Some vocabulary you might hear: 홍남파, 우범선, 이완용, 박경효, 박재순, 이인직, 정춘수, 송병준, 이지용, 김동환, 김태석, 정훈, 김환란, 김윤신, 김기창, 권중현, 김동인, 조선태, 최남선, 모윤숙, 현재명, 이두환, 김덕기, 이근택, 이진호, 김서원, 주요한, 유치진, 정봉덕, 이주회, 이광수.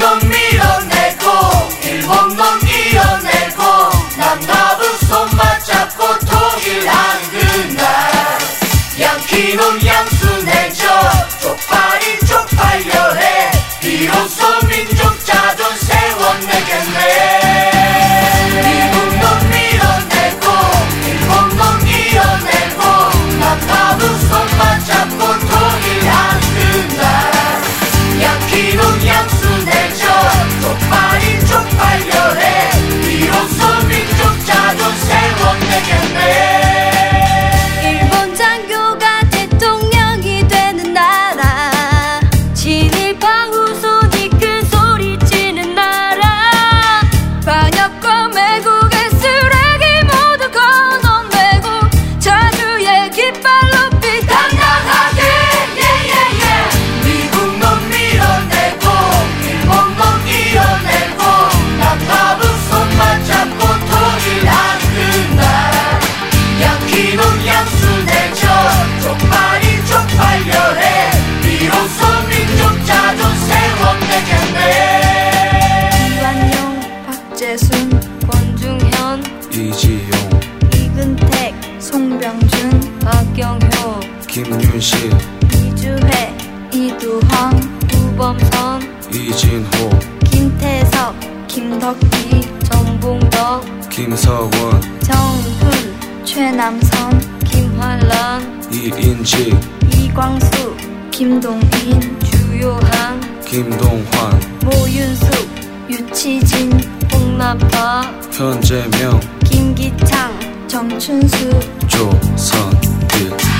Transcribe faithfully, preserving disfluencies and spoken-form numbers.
놈 밀어내고 일본 놈 이어내고 남나부 손만 잡고 통일한 그날 양키놈 양수 내줘 쪽팔이 쪽팔려 해 비로소 민족자도 세원 내겠네 미국 놈 밀어내고 일본 놈 이어내고 남나부 손만 잡고 통일한 그날 양키놈 양수 쪽팔이 쪽팔려해 비로소 민족자도 세원 내겠네 일본 장교가 대통령이 되는 나라 친일파 후손이 큰 소리치는 나라 반역과 매국의 쓰레기 모두 걷어내고 자주의 깃발로 빛 당당하게 예예예 예, 예. 미국 놈 밀어내고 일본 놈 이어내고 남나부 손만 잡고 통일한 그날 양키놈 양수 내줘 쪽팔이 쪽팔려 해 비로소 민족자도 세원 내겠네 이완용, 박재순, 권중현, 이지용, 이근택, 송병준, 박경효, 김윤신, 이주회, 이두환, 우범선, 이진호, 김태석, 김덕기, 정봉덕, 김서원, 정훈, 최남선, 김환란, 이인직, 이광수, 김동인, 주요한, 김동환, 모윤숙, 유치진, 홍남파, 현재명, 김 기 창, 정춘수, 조 선 태